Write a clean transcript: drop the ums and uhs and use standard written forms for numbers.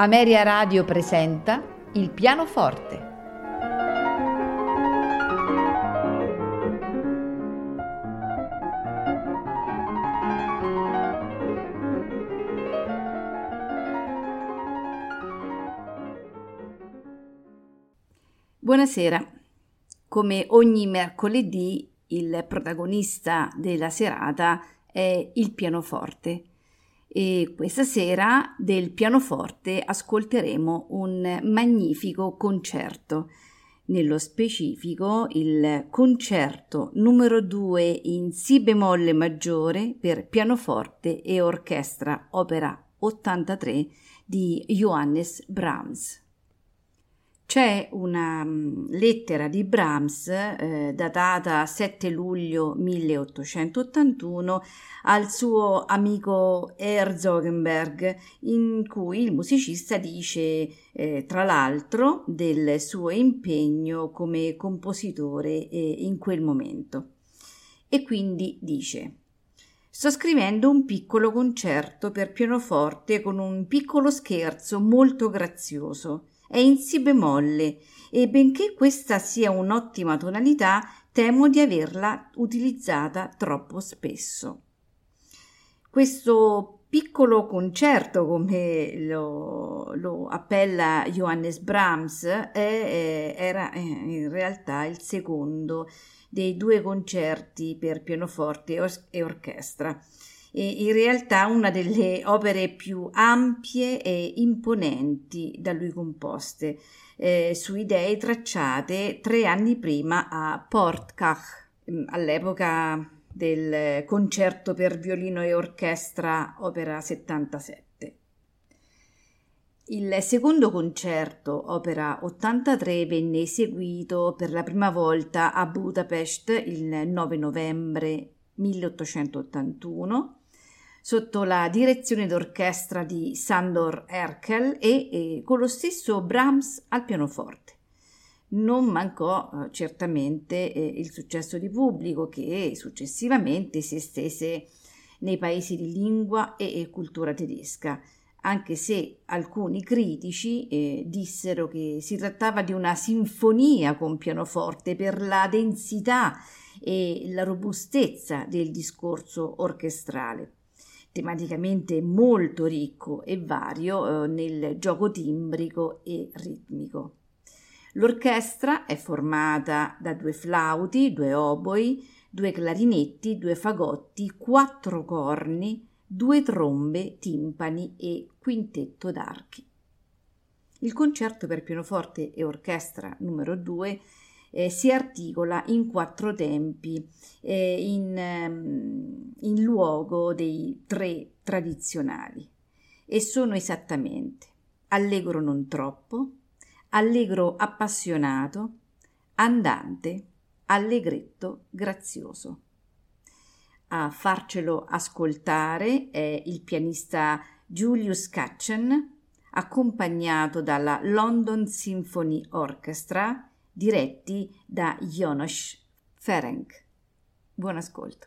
Amelia Radio presenta Il pianoforte. Buonasera. Come ogni mercoledì, il protagonista della serata è il pianoforte. E questa sera del pianoforte ascolteremo un magnifico concerto, nello specifico il concerto numero 2 in si bemolle maggiore per pianoforte e orchestra, opera 83 di Johannes Brahms. C'è una lettera di Brahms datata 7 luglio 1881 al suo amico Herzogenberg, in cui il musicista dice tra l'altro del suo impegno come compositore in quel momento, e quindi dice: «Sto scrivendo un piccolo concerto per pianoforte con un piccolo scherzo molto grazioso. È in si bemolle e benché questa sia un'ottima tonalità, temo di averla utilizzata troppo spesso». Questo piccolo concerto, come lo appella Johannes Brahms, era in realtà il secondo dei due concerti per pianoforte e orchestra. In realtà una delle opere più ampie e imponenti da lui composte, su idee tracciate 3 anni prima a Port Kach, all'epoca del concerto per violino e orchestra opera 77. Il secondo concerto, opera 83, venne eseguito per la prima volta a Budapest il 9 novembre 1881 sotto la direzione d'orchestra di Sandor Erkel e con lo stesso Brahms al pianoforte. Non mancò certamente il successo di pubblico, che successivamente si estese nei paesi di lingua e cultura tedesca, anche se alcuni critici dissero che si trattava di una sinfonia con pianoforte per la densità e la robustezza del discorso orchestrale, tematicamente molto ricco e vario nel gioco timbrico e ritmico. L'orchestra è formata da 2 flauti, 2 oboi, 2 clarinetti, 2 fagotti, 4 corni, 2 trombe, timpani e quintetto d'archi. Il concerto per pianoforte e orchestra numero 2 si articola in 4 tempi in luogo dei 3 tradizionali, e sono esattamente allegro non troppo, allegro appassionato, andante, allegretto grazioso. A farcelo ascoltare è il pianista Julius Katchen, accompagnato dalla London Symphony Orchestra, diretti da János Ferenc. Buon ascolto.